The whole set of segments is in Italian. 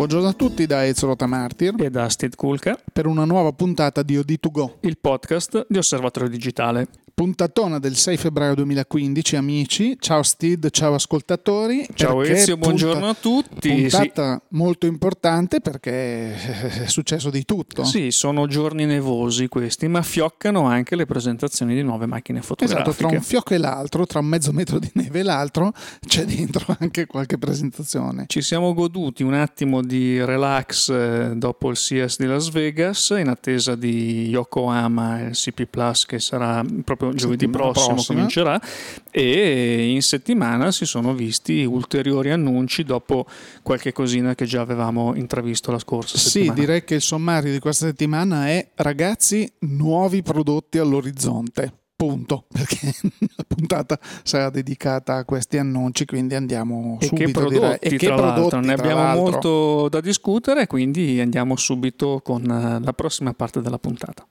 Buongiorno a tutti da Ezio Rotamartir e da Sted Kulka per una nuova puntata di OD2GO, il podcast di Osservatorio Digitale. Puntatona del 6 febbraio 2015, amici. Ciao Sted, ciao ascoltatori. Ciao Ezio, buongiorno a tutti. Puntata molto importante perché è successo di tutto. Sì, sono giorni nevosi questi, ma fioccano anche le presentazioni di nuove macchine fotografiche. Esatto, tra un fiocco e l'altro, tra mezzo metro di neve e l'altro, c'è dentro anche qualche presentazione. Ci siamo goduti un attimo di relax dopo il CES di Las Vegas, in attesa di Yokohama, il CP Plus che sarà proprio giovedì prossimo comincerà, e in settimana si sono visti ulteriori annunci dopo qualche cosina che già avevamo intravisto la scorsa settimana. Sì, direi che il sommario di questa settimana è: ragazzi, nuovi prodotti all'orizzonte, punto, perché la puntata sarà dedicata a questi annunci, quindi andiamo subito. E che prodotti, ne abbiamo molto da discutere, quindi andiamo subito con la prossima parte della puntata.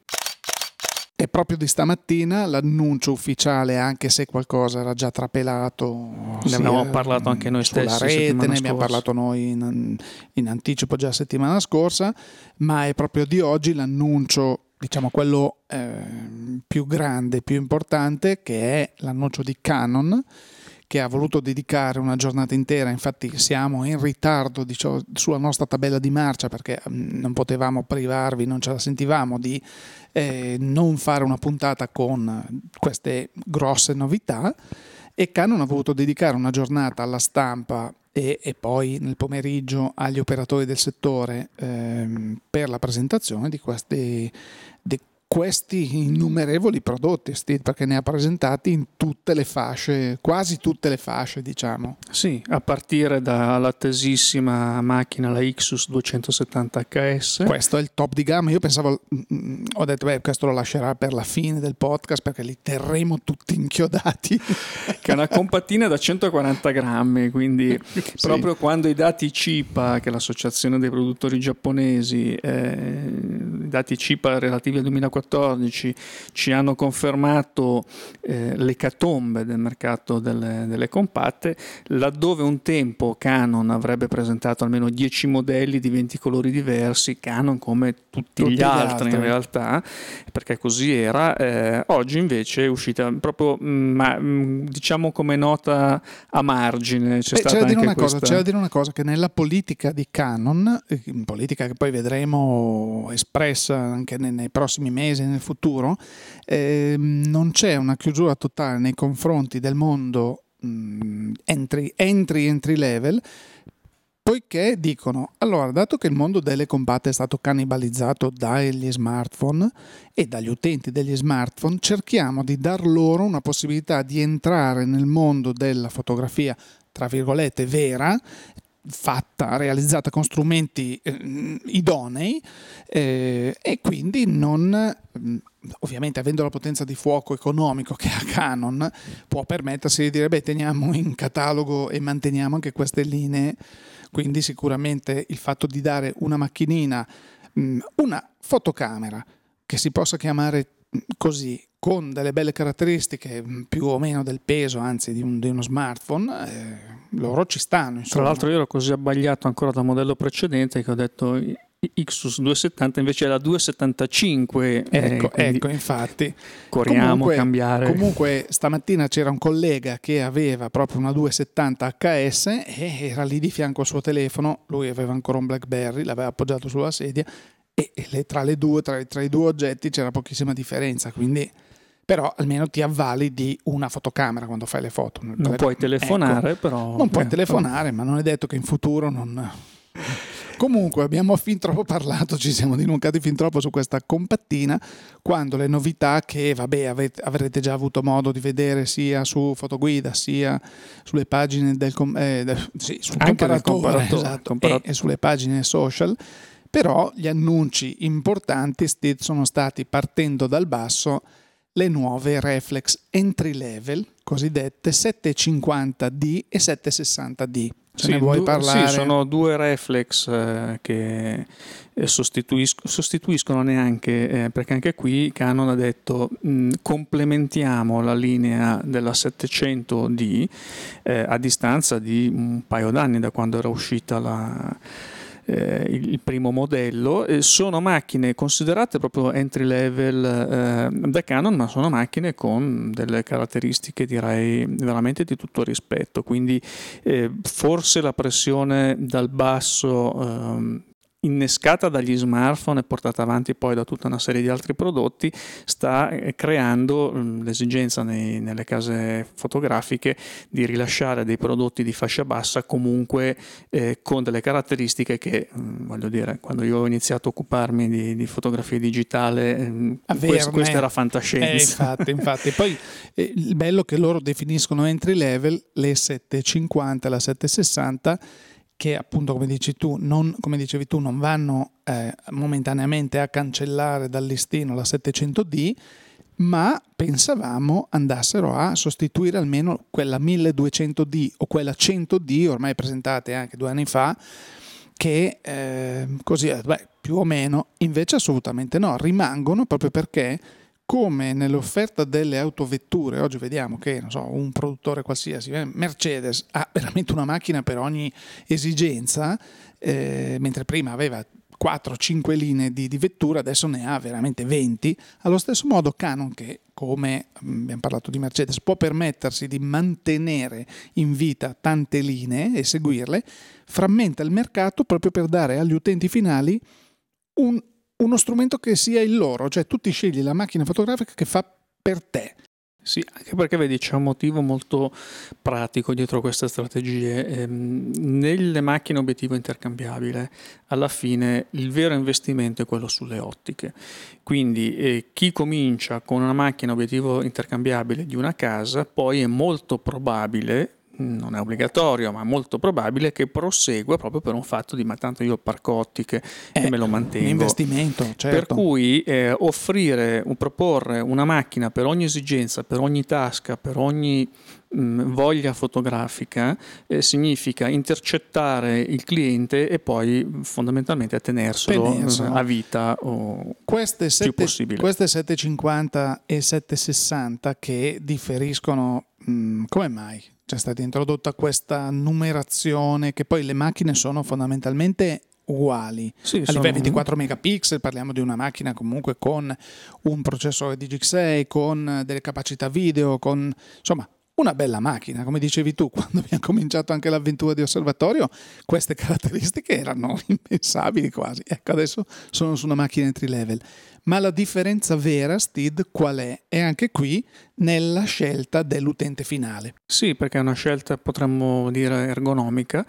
È proprio di stamattina l'annuncio ufficiale, anche se qualcosa era già trapelato. Ne abbiamo parlato anche noi stessi sulla rete, ne abbiamo parlato noi in anticipo già settimana scorsa, ma è proprio di oggi l'annuncio, diciamo quello più grande, più importante, che è l'annuncio di Canon, che ha voluto dedicare una giornata intera. Infatti siamo in ritardo sulla nostra tabella di marcia perché non potevamo privarvi, non ce la sentivamo di non fare una puntata con queste grosse novità, e Canon ha voluto dedicare una giornata alla stampa e poi nel pomeriggio agli operatori del settore per la presentazione di questi innumerevoli prodotti, perché ne ha presentati in tutte le fasce, quasi tutte le fasce, diciamo. Sì, a partire dalla tesissima macchina, la Ixus 270 HS. Questo è il top di gamma. Io pensavo, ho detto, questo lo lascerà per la fine del podcast perché li terremo tutti inchiodati. Che è una compattina da 140 grammi, quindi sì. Proprio quando i dati CIPA, che è l'associazione dei produttori giapponesi, i dati CIPA relativi al 2014 ci hanno confermato l'ecatombe del mercato delle compatte, laddove un tempo Canon avrebbe presentato almeno 10 modelli di 20 colori diversi, Canon come tutti gli altri in realtà, perché così era, oggi invece è uscita proprio diciamo come nota a margine. C'è da dire una cosa, che nella politica di Canon, politica che poi vedremo espressa anche nei prossimi mesi, nel futuro, non c'è una chiusura totale nei confronti del mondo entry level, poiché dicono: allora, dato che il mondo delle compatte è stato cannibalizzato dagli smartphone e dagli utenti degli smartphone, cerchiamo di dar loro una possibilità di entrare nel mondo della fotografia tra virgolette vera, fatta, realizzata con strumenti idonei, e quindi non, ovviamente avendo la potenza di fuoco economico che ha Canon, può permettersi di dire: beh, teniamo in catalogo e manteniamo anche queste linee. Quindi sicuramente il fatto di dare una macchinina, una fotocamera che si possa chiamare così, con delle belle caratteristiche più o meno del peso, anzi di uno smartphone, loro ci stanno, insomma. Tra l'altro io ero così abbagliato ancora dal modello precedente che ho detto Ixus 270, invece è la 275. Ecco, infatti. Corriamo a cambiare. Comunque stamattina c'era un collega che aveva proprio una 270 HS e era lì di fianco al suo telefono. Lui aveva ancora un BlackBerry, l'aveva appoggiato sulla sedia, e tra i due oggetti c'era pochissima differenza, quindi. Però almeno ti avvalidi una fotocamera quando fai le foto. Non puoi telefonare, però. Non puoi telefonare, ma non è detto che in futuro non. Comunque abbiamo fin troppo parlato, ci siamo dilungati fin troppo su questa compattina, quando le novità che avrete già avuto modo di vedere sia su Fotoguida sia sulle pagine del comparatore, e sulle pagine social. Però gli annunci importanti sono stati, partendo dal basso, le nuove reflex entry level, cosiddette 750D e 760D. Ne vuoi parlare? Sì, sono due reflex che sostituiscono neanche, perché anche qui Canon ha detto: complementiamo la linea della 700D a distanza di un paio d'anni da quando era uscita la il primo modello. Sono macchine considerate proprio entry level da Canon, ma sono macchine con delle caratteristiche, direi, veramente di tutto rispetto, quindi forse la pressione dal basso innescata dagli smartphone e portata avanti poi da tutta una serie di altri prodotti sta creando l'esigenza nelle case fotografiche di rilasciare dei prodotti di fascia bassa comunque con delle caratteristiche che, voglio dire, quando io ho iniziato a occuparmi di fotografia digitale questa era fantascienza. Infatti. Poi il bello che loro definiscono entry level le 750, la 760, che appunto, come dicevi tu, non vanno momentaneamente a cancellare dal listino la 700D, ma pensavamo andassero a sostituire almeno quella 1200D o quella 100D, ormai presentate anche 2 anni fa, che più o meno, invece assolutamente no, rimangono proprio perché, come nell'offerta delle autovetture, oggi vediamo che un produttore qualsiasi, Mercedes, ha veramente una macchina per ogni esigenza, mentre prima aveva 4-5 linee di vettura, adesso ne ha veramente 20. Allo stesso modo Canon, che come abbiamo parlato di Mercedes, può permettersi di mantenere in vita tante linee e seguirle, frammenta il mercato proprio per dare agli utenti finali uno strumento che sia il loro, cioè tu ti scegli la macchina fotografica che fa per te. Sì, anche perché vedi c'è un motivo molto pratico dietro queste strategie. Nelle macchine obiettivo intercambiabile, alla fine il vero investimento è quello sulle ottiche. Quindi chi comincia con una macchina obiettivo intercambiabile di una casa, poi è molto probabile, non è obbligatorio, ma è molto probabile che prosegua proprio per un fatto di: ma tanto io ho parco ottiche e me lo mantengo. Un investimento, certo. Per cui proporre una macchina per ogni esigenza, per ogni tasca, per ogni voglia fotografica significa intercettare il cliente e poi fondamentalmente tenerselo a vita o più possibile. Queste 750 e 760 che differiscono, come mai c'è stata introdotta questa numerazione, che poi le macchine sono fondamentalmente uguali? Sì, a livello 24 megapixel, parliamo di una macchina comunque con un processore DIGIC 6, con delle capacità video, con una bella macchina. Come dicevi tu, quando abbiamo cominciato anche l'avventura di Osservatorio, queste caratteristiche erano impensabili quasi. Ecco, adesso sono su una macchina entry level. Ma la differenza vera, Sted, qual è? È anche qui nella scelta dell'utente finale. Sì, perché è una scelta, potremmo dire, ergonomica,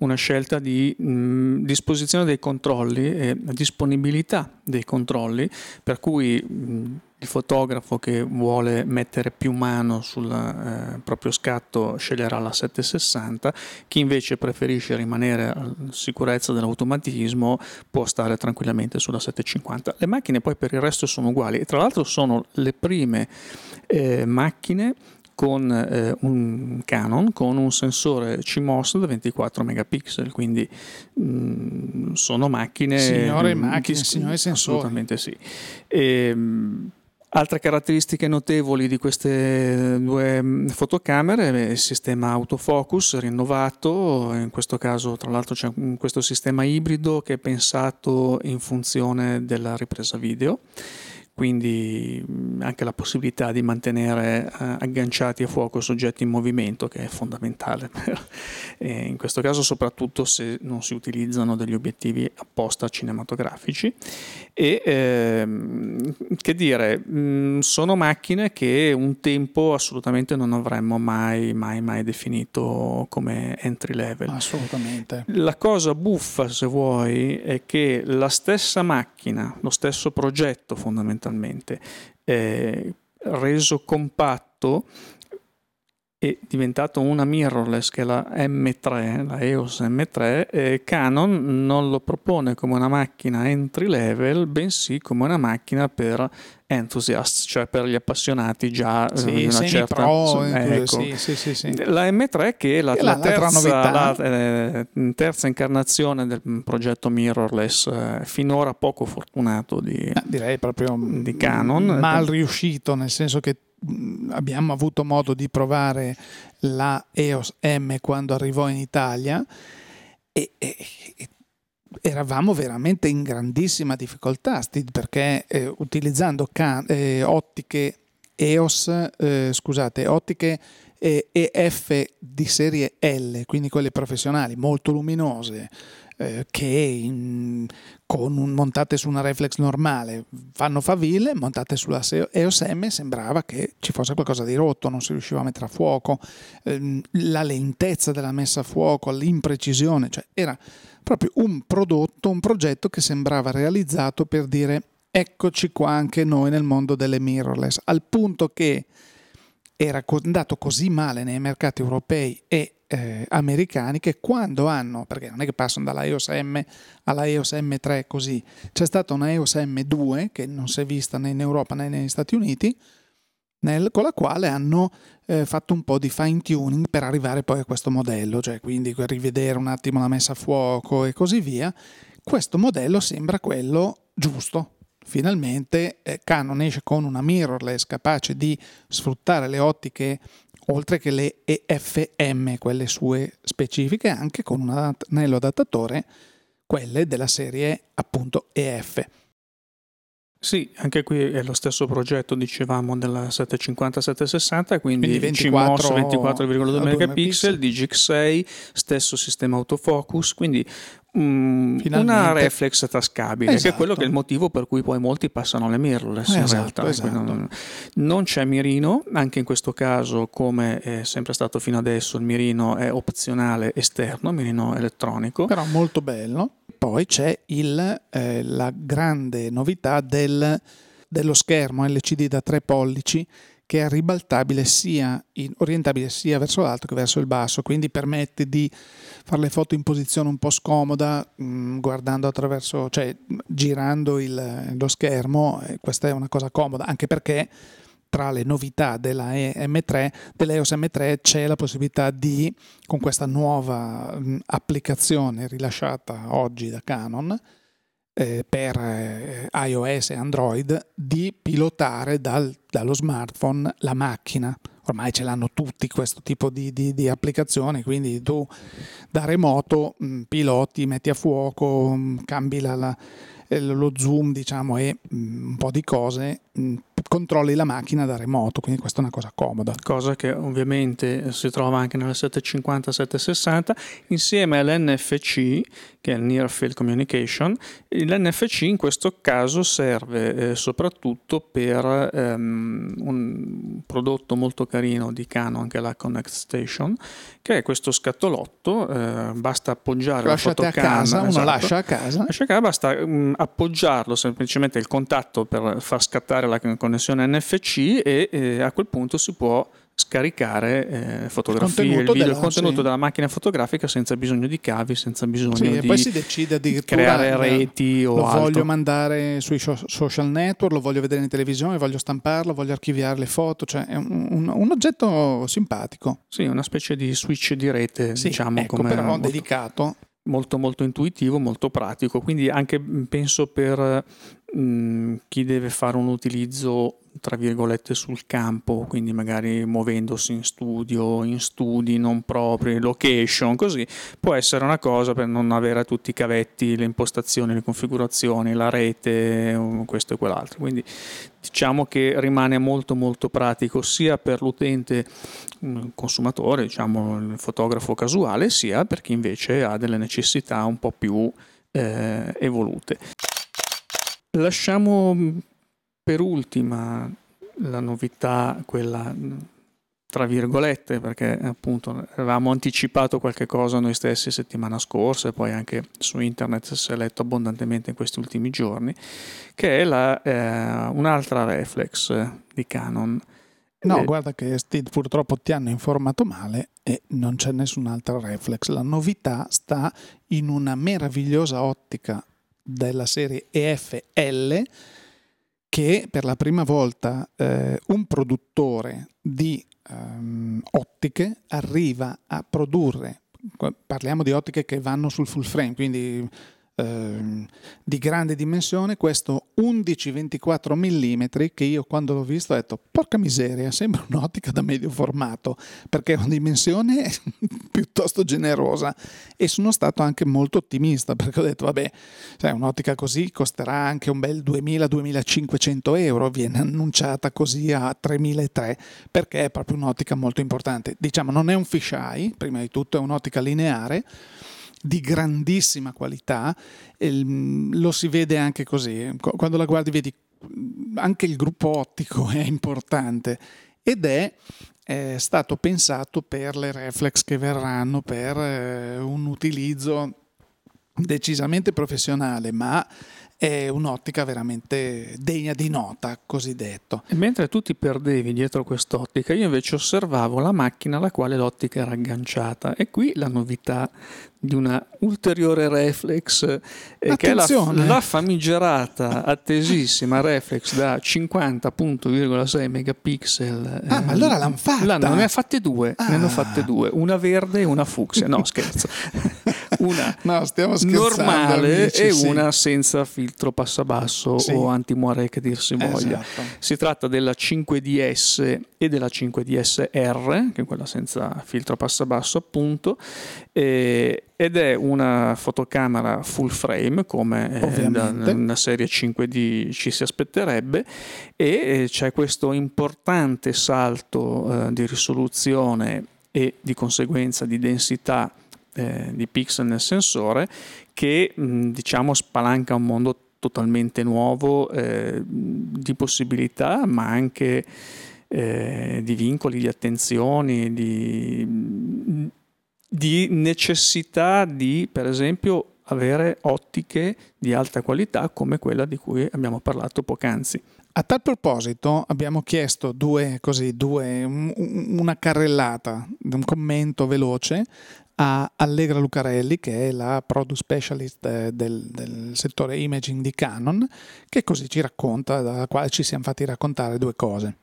una scelta di disposizione dei controlli e disponibilità dei controlli, per cui il fotografo che vuole mettere più mano sul proprio scatto sceglierà la 760, chi invece preferisce rimanere alla sicurezza dell'automatismo può stare tranquillamente sulla 750. Le macchine poi per il resto sono uguali, e tra l'altro sono le prime macchine con un Canon con un sensore CMOS da 24 megapixel, quindi sono macchine... Signore sensori. Assolutamente sì. Altre caratteristiche notevoli di queste 2 fotocamere: il sistema autofocus rinnovato, in questo caso tra l'altro c'è questo sistema ibrido che è pensato in funzione della ripresa video, quindi anche la possibilità di mantenere agganciati a fuoco soggetti in movimento, che è fondamentale in questo caso, soprattutto se non si utilizzano degli obiettivi apposta cinematografici. E sono macchine che un tempo assolutamente non avremmo mai definito come entry level. Assolutamente. La cosa buffa, se vuoi, è che la stessa macchina, lo stesso progetto fondamentalmente, reso compatto e diventato una mirrorless, che è la M3, la EOS M3, Canon non lo propone come una macchina entry level, bensì come una macchina per enthusiast, cioè per gli appassionati già di una certa pro, ecco. Sì. La M3, che è la terza incarnazione del progetto mirrorless finora poco fortunato di Canon, mal riuscito, nel senso che abbiamo avuto modo di provare la EOS M quando arrivò in Italia e eravamo veramente in grandissima difficoltà, perché utilizzando ottiche EOS, ottiche EF di serie L, quindi quelle professionali molto luminose, che montate su una reflex normale fanno faville, montate sulla EOS M sembrava che ci fosse qualcosa di rotto, non si riusciva a mettere a fuoco, la lentezza della messa a fuoco, l'imprecisione, cioè era proprio un prodotto, un progetto che sembrava realizzato per dire eccoci qua anche noi nel mondo delle mirrorless, al punto che era andato così male nei mercati europei e americani che quando hanno, perché non è che passano dalla EOS M alla EOS M3 così, c'è stata una EOS M2 che non si è vista né in Europa né negli Stati Uniti, con la quale hanno fatto un po' di fine tuning per arrivare poi a questo modello, cioè quindi rivedere un attimo la messa a fuoco e così via. Questo modello sembra quello giusto. Finalmente Canon esce con una mirrorless capace di sfruttare le ottiche oltre che le EFM, quelle sue specifiche, anche con un anello adattatore, quelle della serie appunto EF. Sì, anche qui è lo stesso progetto, dicevamo, della 750-760, quindi 24, CMOS 24,2 megapixel, DIGIC 6, stesso sistema autofocus, quindi una reflex tascabile, esatto, che è quello che è il motivo per cui poi molti passano alle mirrorless, esatto, in realtà, esatto. Non c'è mirino, anche in questo caso come è sempre stato fino adesso il mirino è opzionale esterno, mirino elettronico, però molto bello. Poi c'è la grande novità dello schermo LCD da 3 pollici che è ribaltabile orientabile sia verso l'alto che verso il basso, quindi permette di fare le foto in posizione un po' scomoda, guardando attraverso, cioè girando lo schermo. Questa è una cosa comoda, anche perché tra le novità dell'EOS M3 c'è la possibilità di, con questa nuova applicazione rilasciata oggi da Canon per iOS e Android, di pilotare dallo smartphone la macchina. Ormai ce l'hanno tutti questo tipo di applicazione, quindi tu da remoto piloti, metti a fuoco, cambi lo zoom, diciamo, e un po' di cose, controlli la macchina da remoto, quindi questa è una cosa comoda. Cosa che ovviamente si trova anche nella 750-760 insieme all'NFC, che è il Near Field Communication. L'NFC in questo caso serve soprattutto per un prodotto molto carino di Canon, che è la Connect Station, che è questo scattolotto, basta appoggiare la fotocamera a casa, esatto, uno lascia a casa, basta appoggiarlo semplicemente il contatto per far scattare la connessione NFC e a quel punto si può scaricare fotografie, il contenuto della macchina fotografica senza bisogno di cavi, senza bisogno di poi si decide di creare reti o altro. Lo voglio mandare sui social network, lo voglio vedere in televisione, voglio stamparlo, voglio archiviare le foto, cioè è un oggetto simpatico. Sì, una specie di switch di rete, sì, diciamo, ecco, però molto dedicato. Molto molto intuitivo, molto pratico, quindi anche penso per chi deve fare un utilizzo tra virgolette sul campo, quindi magari muovendosi in studio, in studi non propri, location, così può essere una cosa per non avere tutti i cavetti, le impostazioni, le configurazioni, la rete, questo e quell'altro, quindi diciamo che rimane molto molto pratico sia per l'utente consumatore, diciamo il fotografo casuale, sia per chi invece ha delle necessità un po' più evolute. Lasciamo per ultima la novità, quella tra virgolette, perché appunto avevamo anticipato qualche cosa noi stessi settimana scorsa e poi anche su internet si è letto abbondantemente in questi ultimi giorni, che è un'altra reflex di Canon. No, guarda che Steve, purtroppo ti hanno informato male e non c'è nessun'altra reflex. La novità sta in una meravigliosa ottica della serie EFL, che per la prima volta un produttore di ottiche arriva a produrre, parliamo di ottiche che vanno sul full frame, quindi di grande dimensione, questo 11-24 mm, che io quando l'ho visto ho detto porca miseria, sembra un'ottica da medio formato, perché è una dimensione piuttosto generosa, e sono stato anche molto ottimista perché ho detto vabbè, sai, un'ottica così costerà anche un bel 2.000-2.500 euro, viene annunciata così a 3.300, perché è proprio un'ottica molto importante. Diciamo, non è un fisheye, prima di tutto è un'ottica lineare di grandissima qualità, lo si vede anche così, quando la guardi vedi anche il gruppo ottico è importante, ed è stato pensato per le reflex che verranno, per un utilizzo decisamente professionale, ma è un'ottica veramente degna di nota, cosiddetto. E mentre tu ti perdevi dietro quest'ottica, io invece osservavo la macchina alla quale l'ottica era agganciata, e qui la novità di una ulteriore reflex, che è la famigerata attesissima reflex da 50.6 megapixel. Ma allora l'hanno fatta? Ne hanno fatte due, una verde e una fucsia. No, scherzo. Una normale, amici, e una senza filtro passabasso o antimuore, che dir si voglia. Esatto. Si tratta della 5DS e della 5DSR, che è quella senza filtro passabasso, appunto. Ed è una fotocamera full frame, come ovviamente una serie 5D ci si aspetterebbe, e c'è questo importante salto di risoluzione e di conseguenza di densità di pixel nel sensore, che diciamo spalanca un mondo totalmente nuovo di possibilità, ma anche di vincoli, di attenzioni, di necessità di, per esempio, avere ottiche di alta qualità come quella di cui abbiamo parlato poc'anzi. A tal proposito abbiamo chiesto una carrellata, un commento veloce a Allegra Lucarelli, che è la product specialist del settore imaging di Canon, che così ci racconta, dalla quale ci siamo fatti raccontare due cose.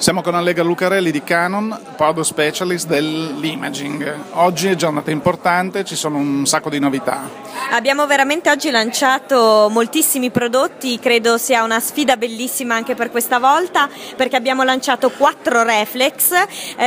Siamo con Allegra Lucarelli di Canon, Product Specialist dell'Imaging. Oggi è giornata importante, ci sono un sacco di novità. Abbiamo veramente oggi lanciato moltissimi prodotti, credo sia una sfida bellissima anche per questa volta, perché abbiamo lanciato 4 reflex,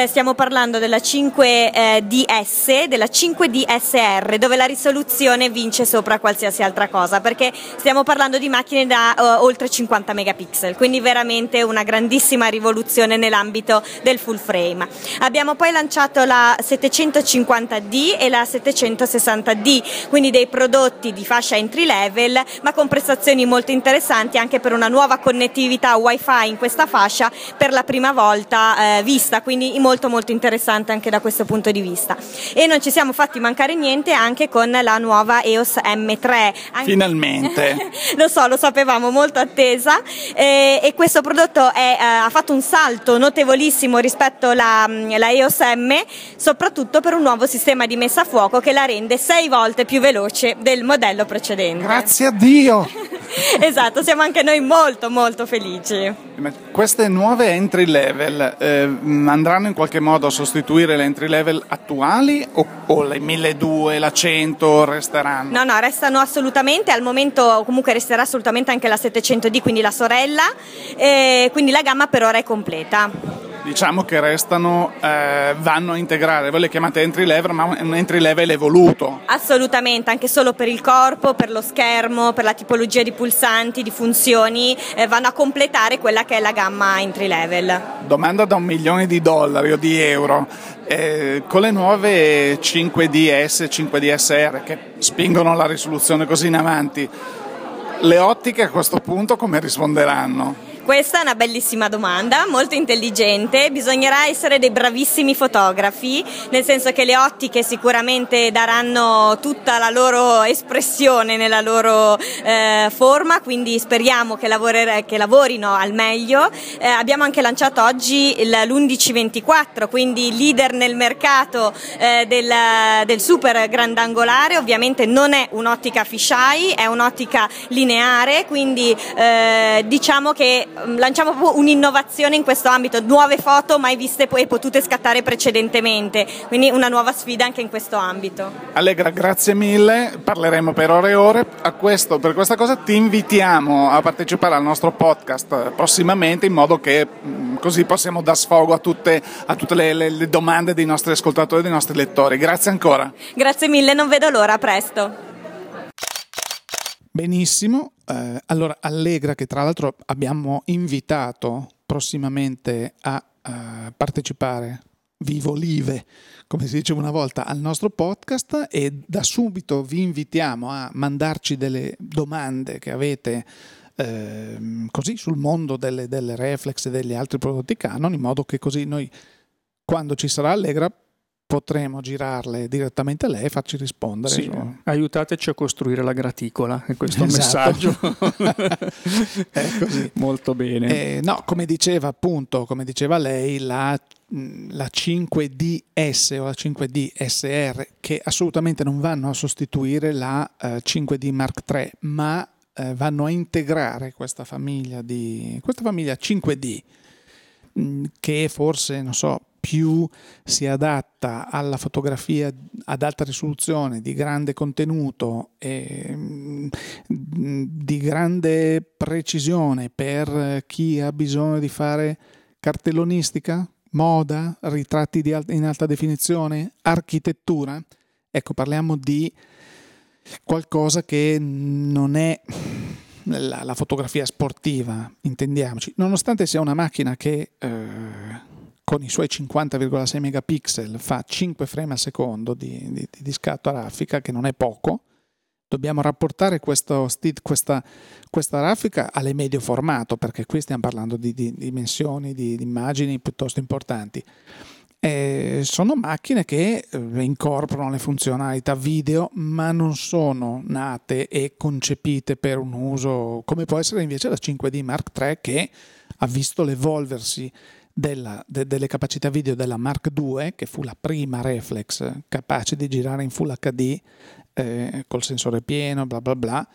stiamo parlando della 5DS, della 5DSR, dove la risoluzione vince sopra qualsiasi altra cosa, perché stiamo parlando di macchine da oltre 50 megapixel, quindi veramente una grandissima rivoluzione nell'ambito del full frame. Abbiamo poi lanciato la 750D e la 760D, quindi dei prodotti di fascia entry level, ma con prestazioni molto interessanti anche per una nuova connettività wifi in questa fascia, per la prima volta vista, quindi molto molto interessante anche da questo punto di vista. E non ci siamo fatti mancare niente anche con la nuova EOS M3. Finalmente! Lo sapevamo, molto attesa, e questo prodotto ha fatto un salto notevolissimo rispetto alla EOS M, soprattutto per un nuovo sistema di messa a fuoco che la rende 6 volte più veloce del modello precedente. Grazie a Dio! Esatto, siamo anche noi molto molto felici. Queste nuove entry level andranno in qualche modo a sostituire le entry level attuali, o le 1200, la 100 resteranno? No, restano assolutamente, al momento comunque resterà assolutamente anche la 700D, quindi la sorella, quindi la gamma per ora è completa. Diciamo che restano, vanno a integrare, voi le chiamate entry level, ma un entry level evoluto. Assolutamente, anche solo per il corpo, per lo schermo, per la tipologia di pulsanti, di funzioni, vanno a completare quella che è la gamma entry level. Domanda da $1 milione o di euro. Con le nuove 5DS, 5DSR che spingono la risoluzione così in avanti, le ottiche a questo punto come risponderanno? Questa è una bellissima domanda, molto intelligente, bisognerà essere dei bravissimi fotografi, nel senso che le ottiche sicuramente daranno tutta la loro espressione nella loro forma, quindi speriamo che lavorino al meglio. Abbiamo anche lanciato oggi l'11-24, quindi leader nel mercato del super grandangolare, ovviamente non è un'ottica fisheye, è un'ottica lineare, quindi diciamo che lanciamo un'innovazione in questo ambito, nuove foto mai viste e potute scattare precedentemente, quindi una nuova sfida anche in questo ambito. Allegra, grazie mille, parleremo per ore e ore. Per questa cosa ti invitiamo a partecipare al nostro podcast prossimamente, in modo che così possiamo dar sfogo a tutte le domande dei nostri ascoltatori e dei nostri lettori. Grazie ancora. Grazie mille, non vedo l'ora, a presto. Benissimo, allora Allegra, che tra l'altro abbiamo invitato prossimamente a partecipare vivo live, come si diceva una volta, al nostro podcast, e da subito vi invitiamo a mandarci delle domande che avete così sul mondo delle reflex e degli altri prodotti Canon, in modo che così noi, quando ci sarà Allegra, potremo girarle direttamente a lei e farci rispondere. Sì, aiutateci a costruire la graticola, questo esatto. Messaggio è così. Molto bene. No, come diceva lei, la 5DS o la 5DSR, che assolutamente non vanno a sostituire la 5D Mark III, ma vanno a integrare questa famiglia 5D, che forse, non so, più si adatta alla fotografia ad alta risoluzione, di grande contenuto e di grande precisione, per chi ha bisogno di fare cartellonistica, moda, ritratti in alta definizione, architettura. Ecco, parliamo di qualcosa che non è la fotografia sportiva, intendiamoci, nonostante sia una macchina che con i suoi 50,6 megapixel fa 5 frame al secondo di scatto a raffica, che non è poco. Dobbiamo rapportare questa raffica alle medio formato, perché qui stiamo parlando di dimensioni, di immagini piuttosto importanti. Sono macchine che incorporano le funzionalità video, ma non sono nate e concepite per un uso, come può essere invece la 5D Mark III, che ha visto l'evolversi delle capacità video della Mark II, che fu la prima reflex capace di girare in Full HD col sensore pieno, bla bla bla,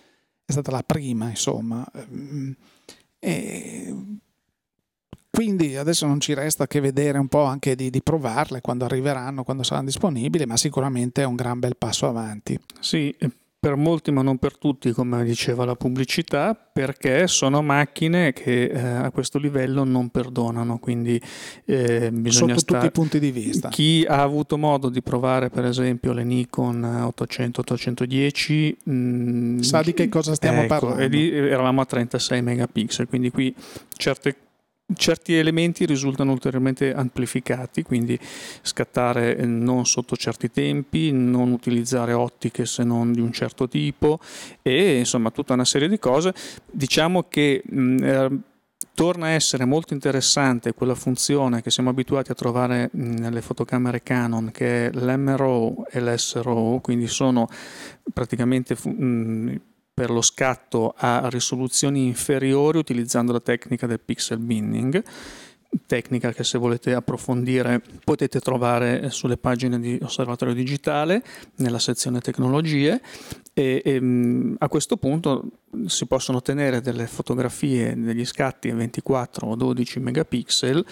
è stata la prima, insomma. E quindi adesso non ci resta che vedere un po' anche di provarle quando arriveranno, quando saranno disponibili, ma sicuramente è un gran bel passo avanti. Sì, per molti ma non per tutti, come diceva la pubblicità, perché sono macchine che a questo livello non perdonano, quindi bisogna sotto tutti i punti di vista. Chi ha avuto modo di provare per esempio le Nikon 800-810 sa di che cosa stiamo parlando. E lì eravamo a 36 megapixel, quindi qui certi elementi risultano ulteriormente amplificati, quindi scattare non sotto certi tempi, non utilizzare ottiche se non di un certo tipo, e insomma tutta una serie di cose. Diciamo che torna a essere molto interessante quella funzione che siamo abituati a trovare nelle fotocamere Canon, che è l'MRO e l'SRO, quindi sono praticamente per lo scatto a risoluzioni inferiori utilizzando la tecnica del pixel binning, tecnica che, se volete approfondire, potete trovare sulle pagine di Osservatorio Digitale nella sezione tecnologie, e a questo punto si possono ottenere delle fotografie, degli scatti a 24 o 12 megapixel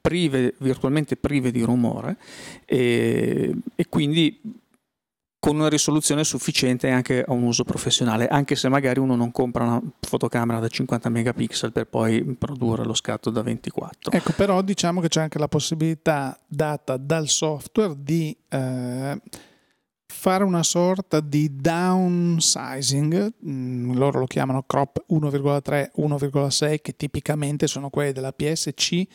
virtualmente prive di rumore, e quindi con una risoluzione sufficiente anche a un uso professionale, anche se magari uno non compra una fotocamera da 50 megapixel per poi produrre lo scatto da 24. Ecco, però diciamo che c'è anche la possibilità data dal software di fare una sorta di downsizing, loro lo chiamano crop 1,3, 1,6, che tipicamente sono quelli dell'APS-C,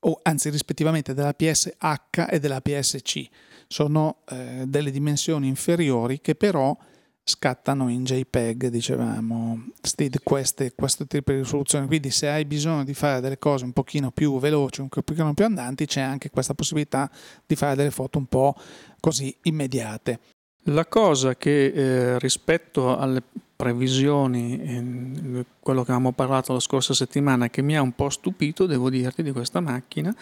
o anzi rispettivamente dell'APS-H e dell'APS-C. Sono delle dimensioni inferiori che però scattano in JPEG, dicevamo, Sted, questo tipo di risoluzione. Quindi se hai bisogno di fare delle cose un pochino più veloci, un pochino più andanti, c'è anche questa possibilità di fare delle foto un po' così immediate. La cosa che rispetto alle previsioni, quello che avevamo parlato la scorsa settimana, che mi ha un po' stupito, devo dirti, di questa macchina,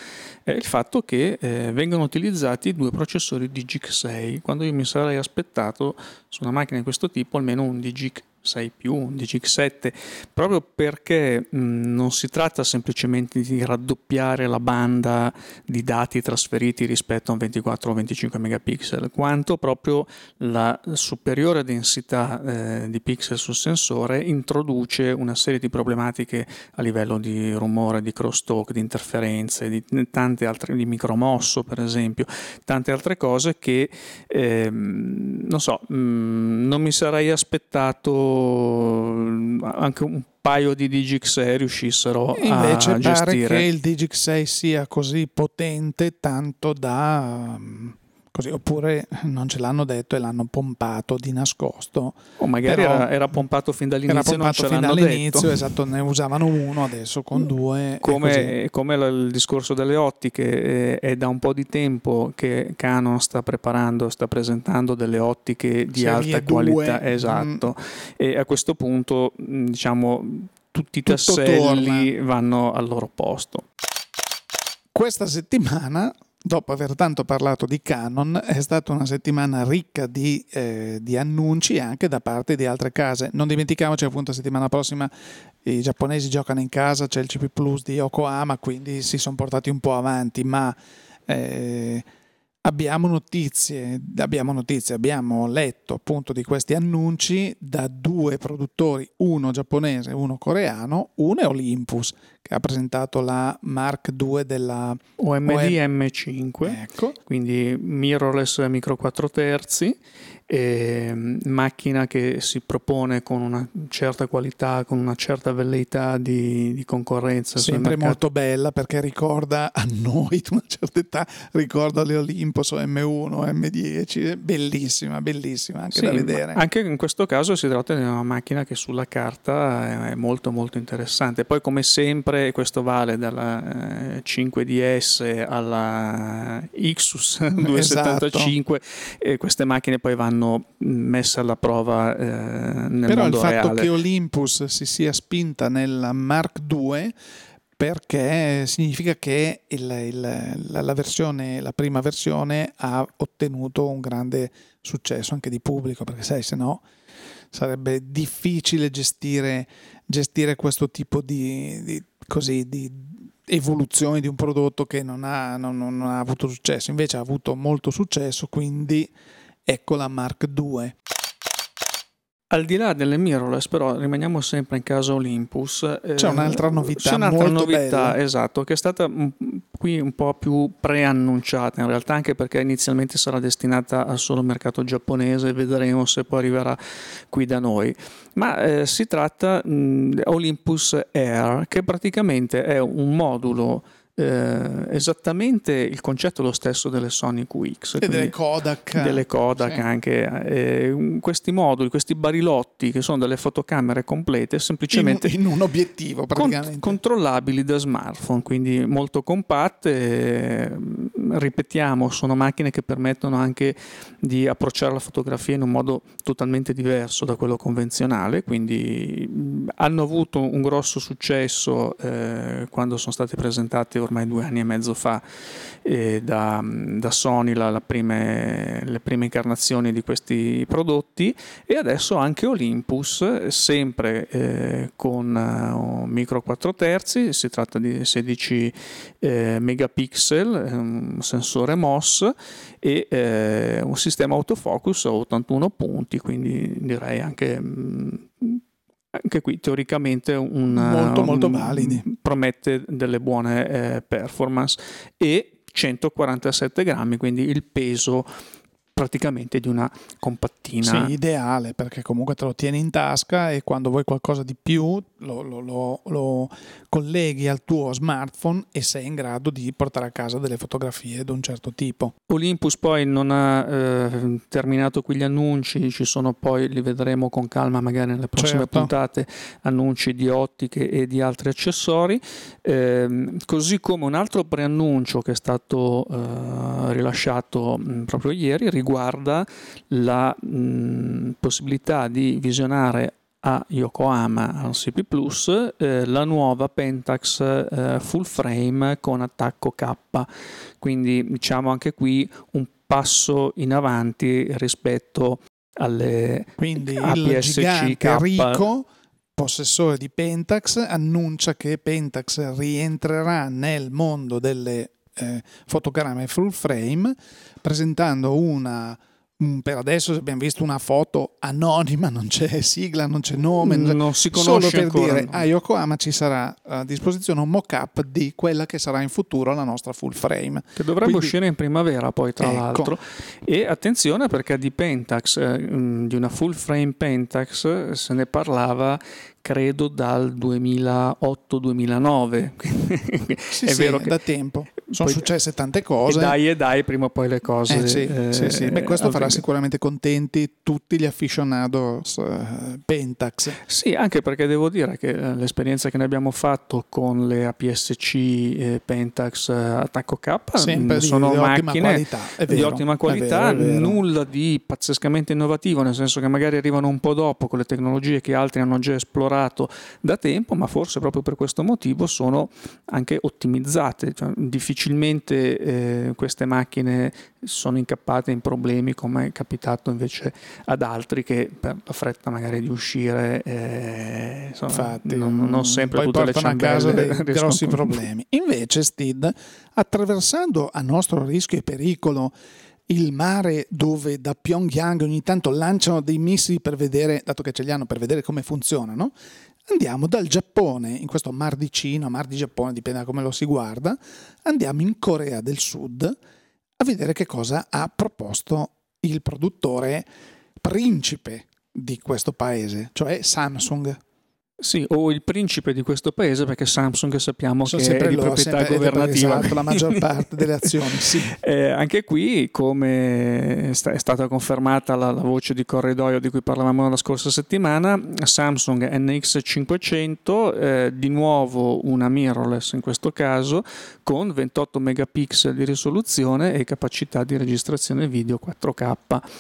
è il fatto che vengono utilizzati 2 processori DIGIC 6, quando io mi sarei aspettato su una macchina di questo tipo almeno un DIGIC 6 più, DIGIC 7, proprio perché non si tratta semplicemente di raddoppiare la banda di dati trasferiti rispetto a un 24 o 25 megapixel, quanto proprio la superiore densità di pixel sul sensore introduce una serie di problematiche a livello di rumore, di crosstalk, di interferenze, di tante altre, di micromosso per esempio, tante altre cose che non mi sarei aspettato anche un paio di DIGIC 6 riuscissero invece a gestire. Invece pare che il DIGIC 6 sia così potente tanto da... così, oppure non ce l'hanno detto e l'hanno pompato di nascosto. O magari era pompato fin dall'inizio, era pompato non ce l'hanno detto. Esatto, ne usavano uno, adesso con due. Come il discorso delle ottiche, è da un po' di tempo che Canon sta presentando delle ottiche di serie alta qualità. Esatto. E a questo punto, diciamo, tutti i tasselli vanno al loro posto. Questa settimana, dopo aver tanto parlato di Canon, è stata una settimana ricca di annunci anche da parte di altre case. Non dimentichiamoci, appunto, la settimana prossima i giapponesi giocano in casa, c'è il CP Plus di Yokohama, quindi si sono portati un po' avanti, ma abbiamo letto appunto di questi annunci da due produttori, uno giapponese e uno coreano. Uno è Olympus, che ha presentato la Mark II della OMD M5, ecco, quindi mirrorless micro 4/3, macchina che si propone con una certa qualità, con una certa velleità di concorrenza, sempre molto bella, perché ricorda a noi di una certa età, ricorda le Olympus M1, M10, bellissima, bellissima anche da vedere. Anche in questo caso si tratta di una macchina che sulla carta è molto molto interessante. Poi, come sempre, questo vale dalla 5DS alla Ixus 275, esatto. E queste macchine poi vanno messe alla prova nel però mondo reale. Però il fatto che Olympus si sia spinta nella Mark II, perché significa che la prima versione ha ottenuto un grande successo anche di pubblico, perché se no sarebbe difficile gestire questo tipo di evoluzione di un prodotto che non ha avuto successo. Invece ha avuto molto successo, quindi ecco la Mark II. Al di là delle mirrorless, però, rimaniamo sempre in casa Olympus. C'è un'altra novità, bella. Esatto, che è stata qui un po' più preannunciata in realtà, anche perché inizialmente sarà destinata al solo mercato giapponese, vedremo se poi arriverà qui da noi. Ma si tratta di Olympus Air, che praticamente è un modulo. Esattamente il concetto è lo stesso delle Sony QX e delle Kodak sì. Anche questi moduli, questi barilotti che sono delle fotocamere complete, semplicemente in un obiettivo praticamente controllabili da smartphone, quindi molto compatte. Ripetiamo, sono macchine che permettono anche di approcciare la fotografia in un modo totalmente diverso da quello convenzionale, quindi hanno avuto un grosso successo quando sono stati presentati ormai 2 anni e mezzo fa da Sony le prime incarnazioni di questi prodotti, e adesso anche Olympus, sempre con un micro 4/3, si tratta di 16 megapixel, un sensore MOS e un sistema autofocus a 81 punti, quindi direi anche qui teoricamente molto validi, promette delle buone performance, e 147 grammi, quindi il peso praticamente di una compattina. Sì, ideale, perché comunque te lo tieni in tasca e quando vuoi qualcosa di più lo colleghi al tuo smartphone e sei in grado di portare a casa delle fotografie di un certo tipo. Olympus poi non ha terminato qui gli annunci, ci sono poi, li vedremo con calma magari nelle prossime puntate, annunci di ottiche e di altri accessori, così come un altro preannuncio che è stato rilasciato proprio ieri riguarda la possibilità di visionare a Yokohama al CP Plus la nuova Pentax full frame con attacco K, quindi diciamo anche qui un passo in avanti rispetto alle quindi APS-C K. Rico, possessore di Pentax, annuncia che Pentax rientrerà nel mondo delle fotocamere full frame, presentando una, per adesso abbiamo visto una foto anonima, non c'è sigla, non c'è nome, non si conosce, solo per ancora, dire no. A Yokohama ci sarà a disposizione un mock-up di quella che sarà in futuro la nostra full frame, che dovrebbe uscire in primavera poi, tra l'altro. E attenzione, perché di Pentax, di una full frame Pentax se ne parlava credo dal 2008-2009. Sì, è vero, sì, che da tempo sono poi successe tante cose, e dai prima o poi le cose sì. Beh, questo farà sicuramente contenti tutti gli aficionados Pentax. Sì, anche perché devo dire che l'esperienza che ne abbiamo fatto con le APS-C Pentax attacco K sono di macchine di ottima qualità, è vero. Nulla di pazzescamente innovativo, nel senso che magari arrivano un po' dopo con le tecnologie che altri hanno già esplorato da tempo, ma forse proprio per questo motivo sono anche ottimizzate, cioè, difficilmente queste macchine sono incappate in problemi come è capitato invece ad altri che per la fretta magari di uscire infatti, non sempre tutte le ciambelle a casa dei grossi problemi. Invece Sted, attraversando a nostro rischio e pericolo il mare dove da Pyongyang ogni tanto lanciano dei missili per vedere, dato che ce li hanno, per vedere come funzionano, andiamo dal Giappone, in questo Mar di Cina, Mar di Giappone, dipende da come lo si guarda, andiamo in Corea del Sud a vedere che cosa ha proposto il produttore principe di questo paese, cioè Samsung. Sì, o il principe di questo paese, perché Samsung sappiamo che è di proprietà governativa. Esatto, la maggior parte delle azioni. Sì. Anche qui, come è stata confermata la voce di corridoio di cui parlavamo la scorsa settimana, Samsung NX500, di nuovo una mirrorless in questo caso, con 28 megapixel di risoluzione e capacità di registrazione video 4K.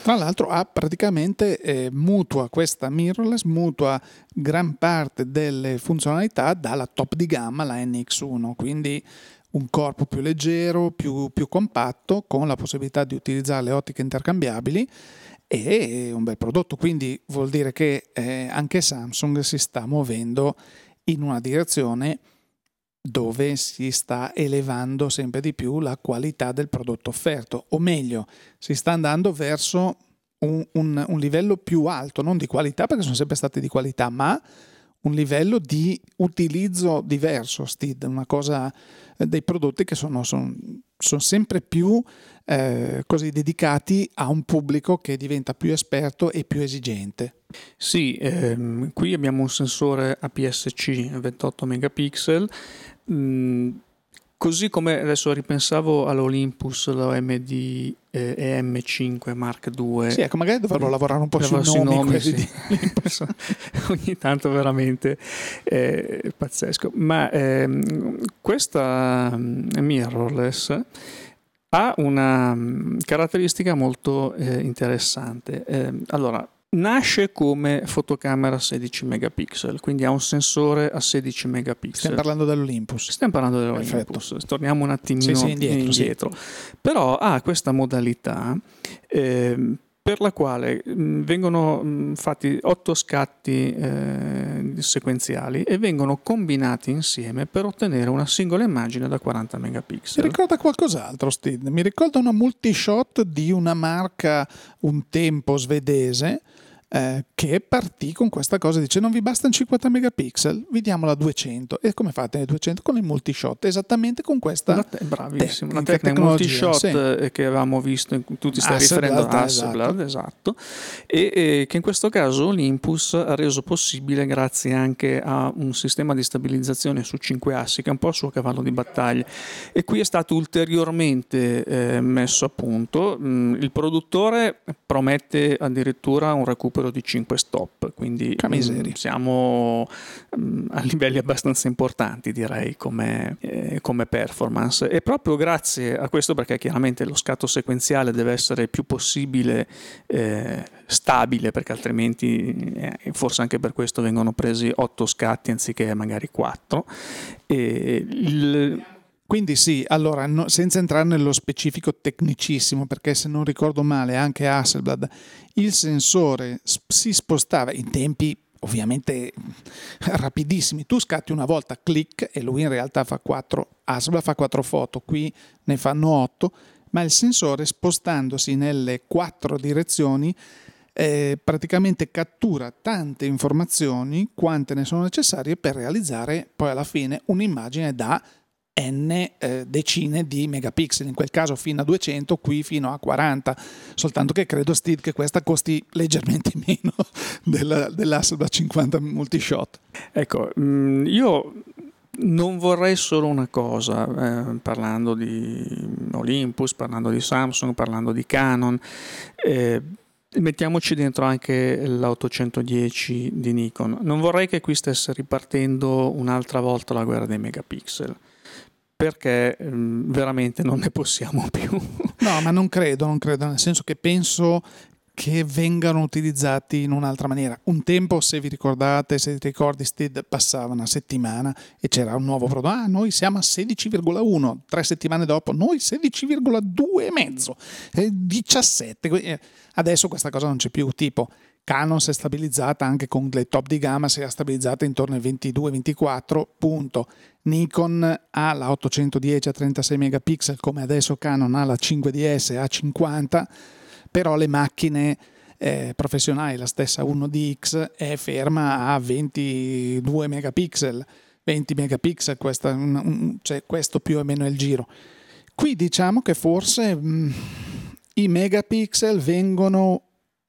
Tra l'altro ha praticamente mutua questa mirrorless, mutua gran parte delle funzionalità dalla top di gamma, la NX1, quindi un corpo più leggero, più compatto, con la possibilità di utilizzare le ottiche intercambiabili, e un bel prodotto. Quindi vuol dire che anche Samsung si sta muovendo in una direzione dove si sta elevando sempre di più la qualità del prodotto offerto, o meglio, si sta andando verso un livello più alto, non di qualità, perché sono sempre stati di qualità, ma un livello di utilizzo diverso, Sted, una cosa dei prodotti che sono sempre più così dedicati a un pubblico che diventa più esperto e più esigente. Sì, qui abbiamo un sensore APS-C 28 megapixel. Così come adesso ripensavo all'Olympus, l'OMD EM5 Mark II. Sì, ecco, magari dovrò lavorare un po' sui nomi sì. Ogni tanto veramente pazzesco. Ma questa mirrorless ha una caratteristica molto interessante. Allora, nasce come fotocamera 16 megapixel, quindi ha un sensore a 16 megapixel. Stiamo parlando dell'Olympus. Perfetto. Torniamo un attimino indietro. Sì. Però ha questa modalità per la quale vengono fatti 8 scatti sequenziali e vengono combinati insieme per ottenere una singola immagine da 40 megapixel. Mi ricorda qualcos'altro, Sted? Mi ricorda una multishot di una marca un tempo svedese, che partì con questa cosa, dice non vi bastano 50 megapixel, vi diamo la 200, e come fate le 200 con il multishot, esattamente con questa bravissima tecnologia multishot, sì, che avevamo visto, tu ti stai riferendo a Hasselblad, esatto, e che in questo caso Olympus ha reso possibile grazie anche a un sistema di stabilizzazione su 5 assi che è un po' il suo cavallo di battaglia, e qui è stato ulteriormente messo a punto. Il produttore promette addirittura un recupero di 5 stop, quindi siamo a livelli abbastanza importanti, direi, come performance. E proprio grazie a questo, perché chiaramente lo scatto sequenziale deve essere il più possibile stabile, perché altrimenti forse anche per questo vengono presi 8 scatti anziché magari 4, e il Quindi sì, allora, no, senza entrare nello specifico tecnicissimo, perché se non ricordo male anche Hasselblad, il sensore si spostava in tempi ovviamente rapidissimi. Tu scatti una volta, clic, e lui in realtà fa 4, Hasselblad fa 4 foto, qui ne fanno 8, ma il sensore, spostandosi nelle 4 direzioni, praticamente cattura tante informazioni quante ne sono necessarie per realizzare poi alla fine un'immagine da n decine di megapixel, in quel caso fino a 200, qui fino a 40, soltanto che credo, Steve, che questa costi leggermente meno dell'Hasselblad 50 multishot. Ecco, io non vorrei solo una cosa, parlando di Olympus, parlando di Samsung, parlando di Canon, mettiamoci dentro anche l'810 di Nikon. Non vorrei che qui stesse ripartendo un'altra volta la guerra dei megapixel, perché veramente non ne possiamo più. No, ma non credo, nel senso che penso che vengano utilizzati in un'altra maniera. Un tempo, se ti ricordi, Sted, passava una settimana e c'era un nuovo prodotto. Ah, noi siamo a 16,1, 3 settimane dopo noi 16,2 e mezzo, 17. Adesso questa cosa non c'è più, tipo Canon si è stabilizzata anche con le top di gamma, si è stabilizzata intorno ai 22-24 punto. Nikon ha la 810 a 36 megapixel, come adesso Canon ha la 5DS a 50, però le macchine professionali, la stessa 1DX è ferma a 22 megapixel, 20 megapixel, cioè questo più o meno è il giro. Qui diciamo che forse i megapixel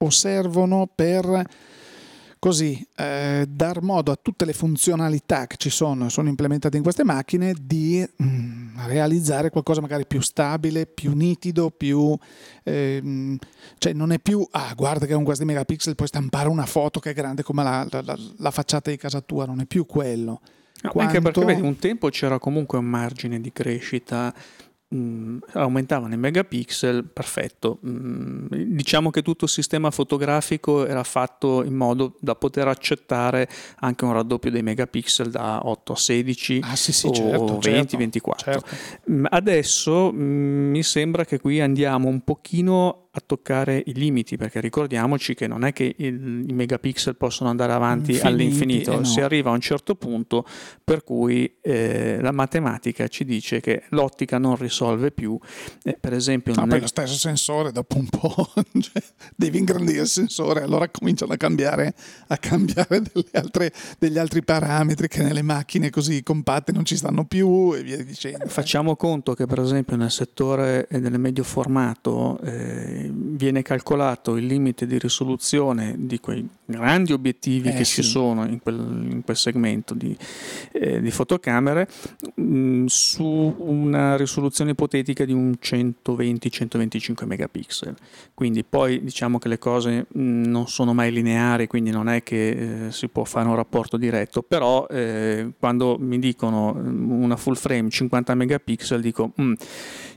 servono per così dar modo a tutte le funzionalità che ci sono implementate in queste macchine di realizzare qualcosa magari più stabile, più nitido, più cioè non è più guarda che con questi megapixel puoi stampare una foto che è grande come la facciata di casa tua, non è più quello. No, anche perché vedi, un tempo c'era comunque un margine di crescita. Aumentavano i megapixel, perfetto. Diciamo che tutto il sistema fotografico era fatto in modo da poter accettare anche un raddoppio dei megapixel da 8 a 16 o certo, 20-24. Certo. Adesso mi sembra che qui andiamo un pochino a toccare i limiti, perché ricordiamoci che non è che i megapixel possono andare avanti all'infinito, no. Si arriva a un certo punto per cui la matematica ci dice che l'ottica non risolve più, per esempio poi lo stesso sensore dopo un po' devi ingrandire il sensore, allora cominciano a cambiare degli altri parametri che nelle macchine così compatte non ci stanno più, e via dicendo. Facciamo conto che per esempio nel settore del medio formato viene calcolato il limite di risoluzione di quei grandi obiettivi che ci sono in quel segmento di fotocamere, su una risoluzione ipotetica di un 120-125 megapixel. Quindi poi diciamo che le cose non sono mai lineari, quindi non è che si può fare un rapporto diretto, però quando mi dicono una full frame 50 megapixel dico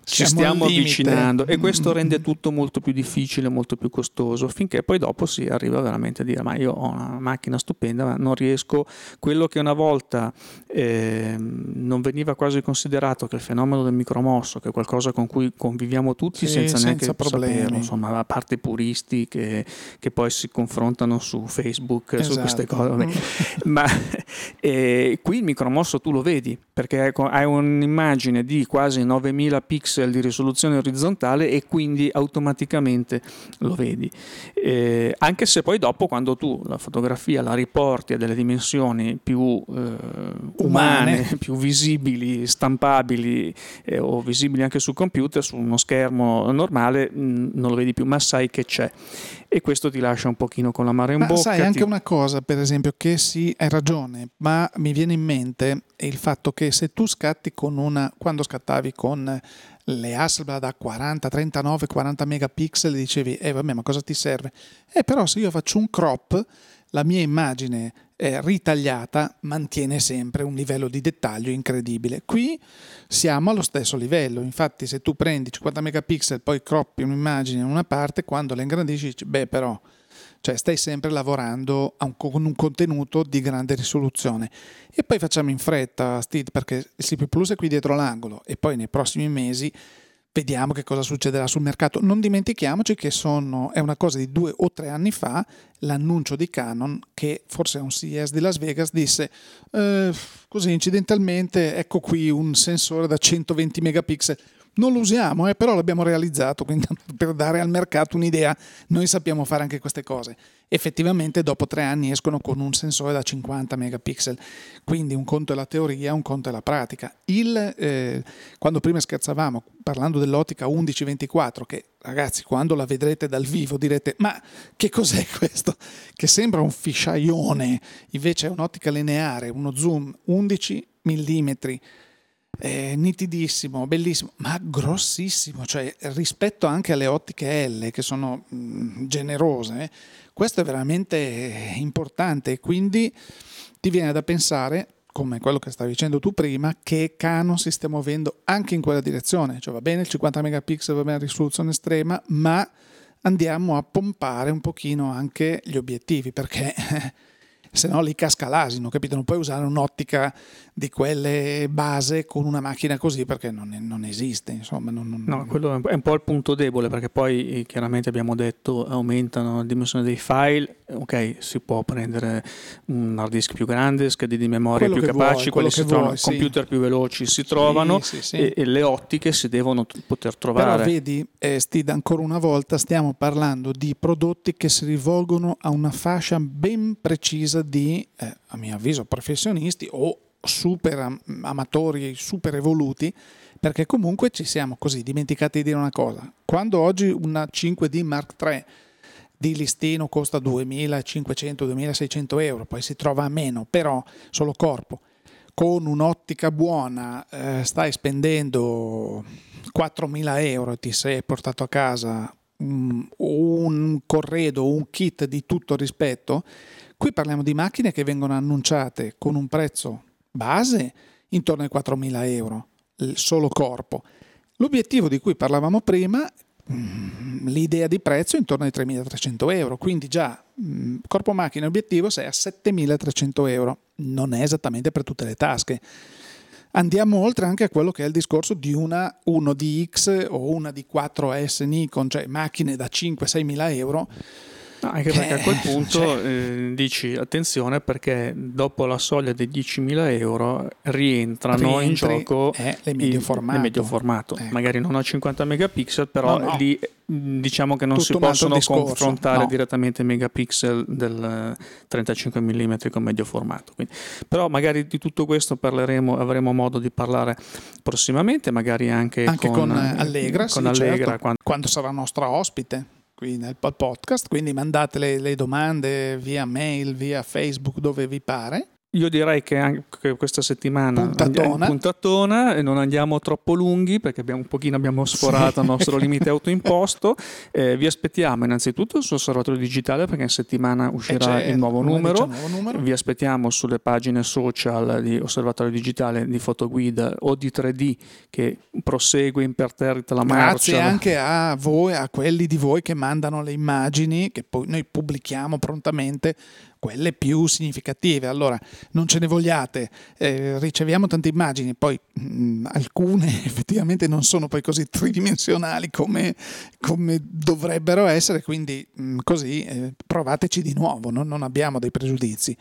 ci stiamo avvicinando, e questo rende tutto molto più difficile, molto più costoso, finché poi dopo si arriva veramente a dire ma io ho una macchina stupenda ma non riesco, quello che una volta non veniva quasi considerato, che il fenomeno del micromosso, che è qualcosa con cui conviviamo tutti senza problemi, saperlo, insomma, a parte i puristi che poi si confrontano su Facebook, esatto, su queste cose ma qui il micromosso tu lo vedi, perché hai un'immagine di quasi 9000 pixel di risoluzione orizzontale e quindi automaticamente lo vedi, anche se poi dopo quando tu la fotografia la riporti a delle dimensioni più umane, più visibili, stampabili o visibili anche sul computer, su uno schermo normale non lo vedi più, ma sai che c'è, e questo ti lascia un pochino con l'amaro in bocca. Sai anche una cosa, per esempio, che sì, hai ragione, ma mi viene in mente il fatto che se tu scatti quando scattavi con le Hasselblad da 40, 39, 40 megapixel dicevi vabbè, ma cosa ti serve? Però se io faccio un crop, la mia immagine ritagliata mantiene sempre un livello di dettaglio incredibile. Qui siamo allo stesso livello, infatti se tu prendi 50 megapixel poi croppi un'immagine in una parte, quando la ingrandisci dici, beh però cioè stai sempre lavorando con un contenuto di grande risoluzione. E poi facciamo in fretta, Sted, perché il CP Plus è qui dietro l'angolo e poi nei prossimi mesi vediamo che cosa succederà sul mercato. Non dimentichiamoci che è una cosa di 2 o 3 anni fa l'annuncio di Canon, che forse a un CES di Las Vegas disse così incidentalmente: ecco qui un sensore da 120 megapixel. Non lo usiamo, però l'abbiamo realizzato, quindi per dare al mercato un'idea, noi sappiamo fare anche queste cose. Effettivamente dopo 3 anni escono con un sensore da 50 megapixel, quindi un conto è la teoria, un conto è la pratica. Quando prima scherzavamo parlando dell'ottica 11-24, che ragazzi quando la vedrete dal vivo direte ma che cos'è questo? Che sembra un fisciaione, invece è un'ottica lineare, uno zoom 11 mm, nitidissimo, bellissimo, ma grossissimo, cioè rispetto anche alle ottiche L che sono generose, questo è veramente importante. Quindi ti viene da pensare, come quello che stavi dicendo tu prima, che Canon si stia muovendo anche in quella direzione, cioè va bene il 50 megapixel, va bene la risoluzione estrema, ma andiamo a pompare un pochino anche gli obiettivi, perché se no lì casca l'asino, capito? Non puoi usare un'ottica di quelle base con una macchina così, perché non esiste, insomma. No, quello è un po' il punto debole, perché poi chiaramente abbiamo detto aumentano la dimensione dei file, ok, si può prendere un hard disk più grande, schede di memoria quello più capaci, quelli si trovano, sì. Computer più veloci si trovano, sì. E le ottiche si devono poter trovare. Però vedi, Sted, ancora una volta stiamo parlando di prodotti che si rivolgono a una fascia ben precisa di, a mio avviso, professionisti o super amatori, super evoluti, perché comunque ci siamo così dimenticati di dire una cosa: quando oggi una 5D Mark III di listino costa 2.500-2.600 euro, poi si trova a meno, però solo corpo, con un'ottica buona stai spendendo 4.000 euro e ti sei portato a casa un corredo, un kit di tutto rispetto. Qui parliamo di macchine che vengono annunciate con un prezzo base intorno ai 4.000 euro, solo corpo. L'obiettivo di cui parlavamo prima, l'idea di prezzo è intorno ai 3.300 euro, quindi già corpo macchina obiettivo sei a 7.300 euro, non è esattamente per tutte le tasche. Andiamo oltre anche a quello che è il discorso di una 1DX o una D4S Nikon, cioè macchine da 5-6.000 euro. No, anche perché a quel punto dici attenzione, perché dopo la soglia dei 10.000 euro rientrano in gioco le medio formato. Magari non a 50 megapixel, però no. Lì diciamo che non tutto si possono confrontare direttamente i megapixel del 35 mm con medio formato. Quindi, però magari di tutto questo avremo modo di parlare prossimamente, magari anche con Allegra, certo. Quando sarà nostra ospite qui nel podcast, quindi mandate le domande via mail, via Facebook, dove vi pare. Io direi che anche questa settimana puntatona e non andiamo troppo lunghi, perché abbiamo sforato il nostro limite autoimposto. Vi aspettiamo innanzitutto su Osservatorio Digitale, perché in settimana uscirà il nuovo numero. Vi aspettiamo sulle pagine social di Osservatorio Digitale, di Fotoguida, OD2GO, che prosegue imperterrita la marcia. Grazie anche a voi, a quelli di voi che mandano le immagini, che poi noi pubblichiamo prontamente, quelle più significative. Allora, non ce ne vogliate, riceviamo tante immagini, poi alcune effettivamente non sono poi così tridimensionali come dovrebbero essere, quindi così provateci di nuovo, non abbiamo dei pregiudizi.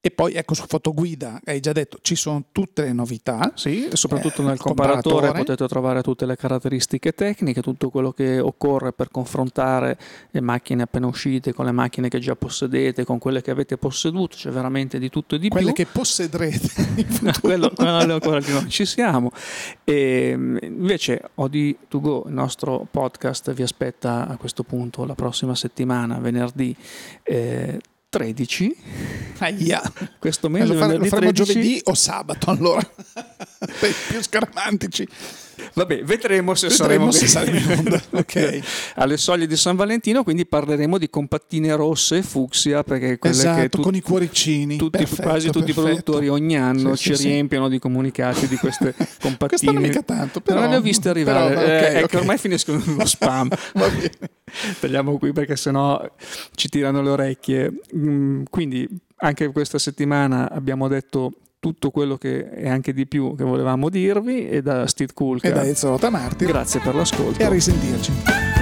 E poi ecco, su Fotoguida hai già detto ci sono tutte le novità, sì, soprattutto nel comparatore potete trovare tutte le caratteristiche tecniche, tutto quello che occorre per confrontare le macchine appena uscite con le macchine che già possedete, con quelle che avete posseduto, c'è veramente di tutto e di più. Quelle che possedrete non ci siamo. E invece OD2GO, il nostro podcast, vi aspetta a questo punto la prossima settimana, venerdì 13. Ahia. Questo mese lo faremo giovedì o sabato, allora, per i più scaramantici. Vabbè, vedremo se saremo okay. Alle soglie di San Valentino, quindi parleremo di compattine rosse e fucsia, perché quelle con i cuoricini quasi tutti i produttori ogni anno ci riempiono di comunicati di queste compattine. Questa non è mica tanto, però non le ho viste arrivare, però, okay. Ormai finiscono lo spam. Va bene. Tagliamo qui perché sennò ci tirano le orecchie. Quindi anche questa settimana abbiamo detto tutto quello che è anche di più che volevamo dirvi, e da Sted Kulka e da Ezio Rotamartir. Grazie per l'ascolto e a risentirci.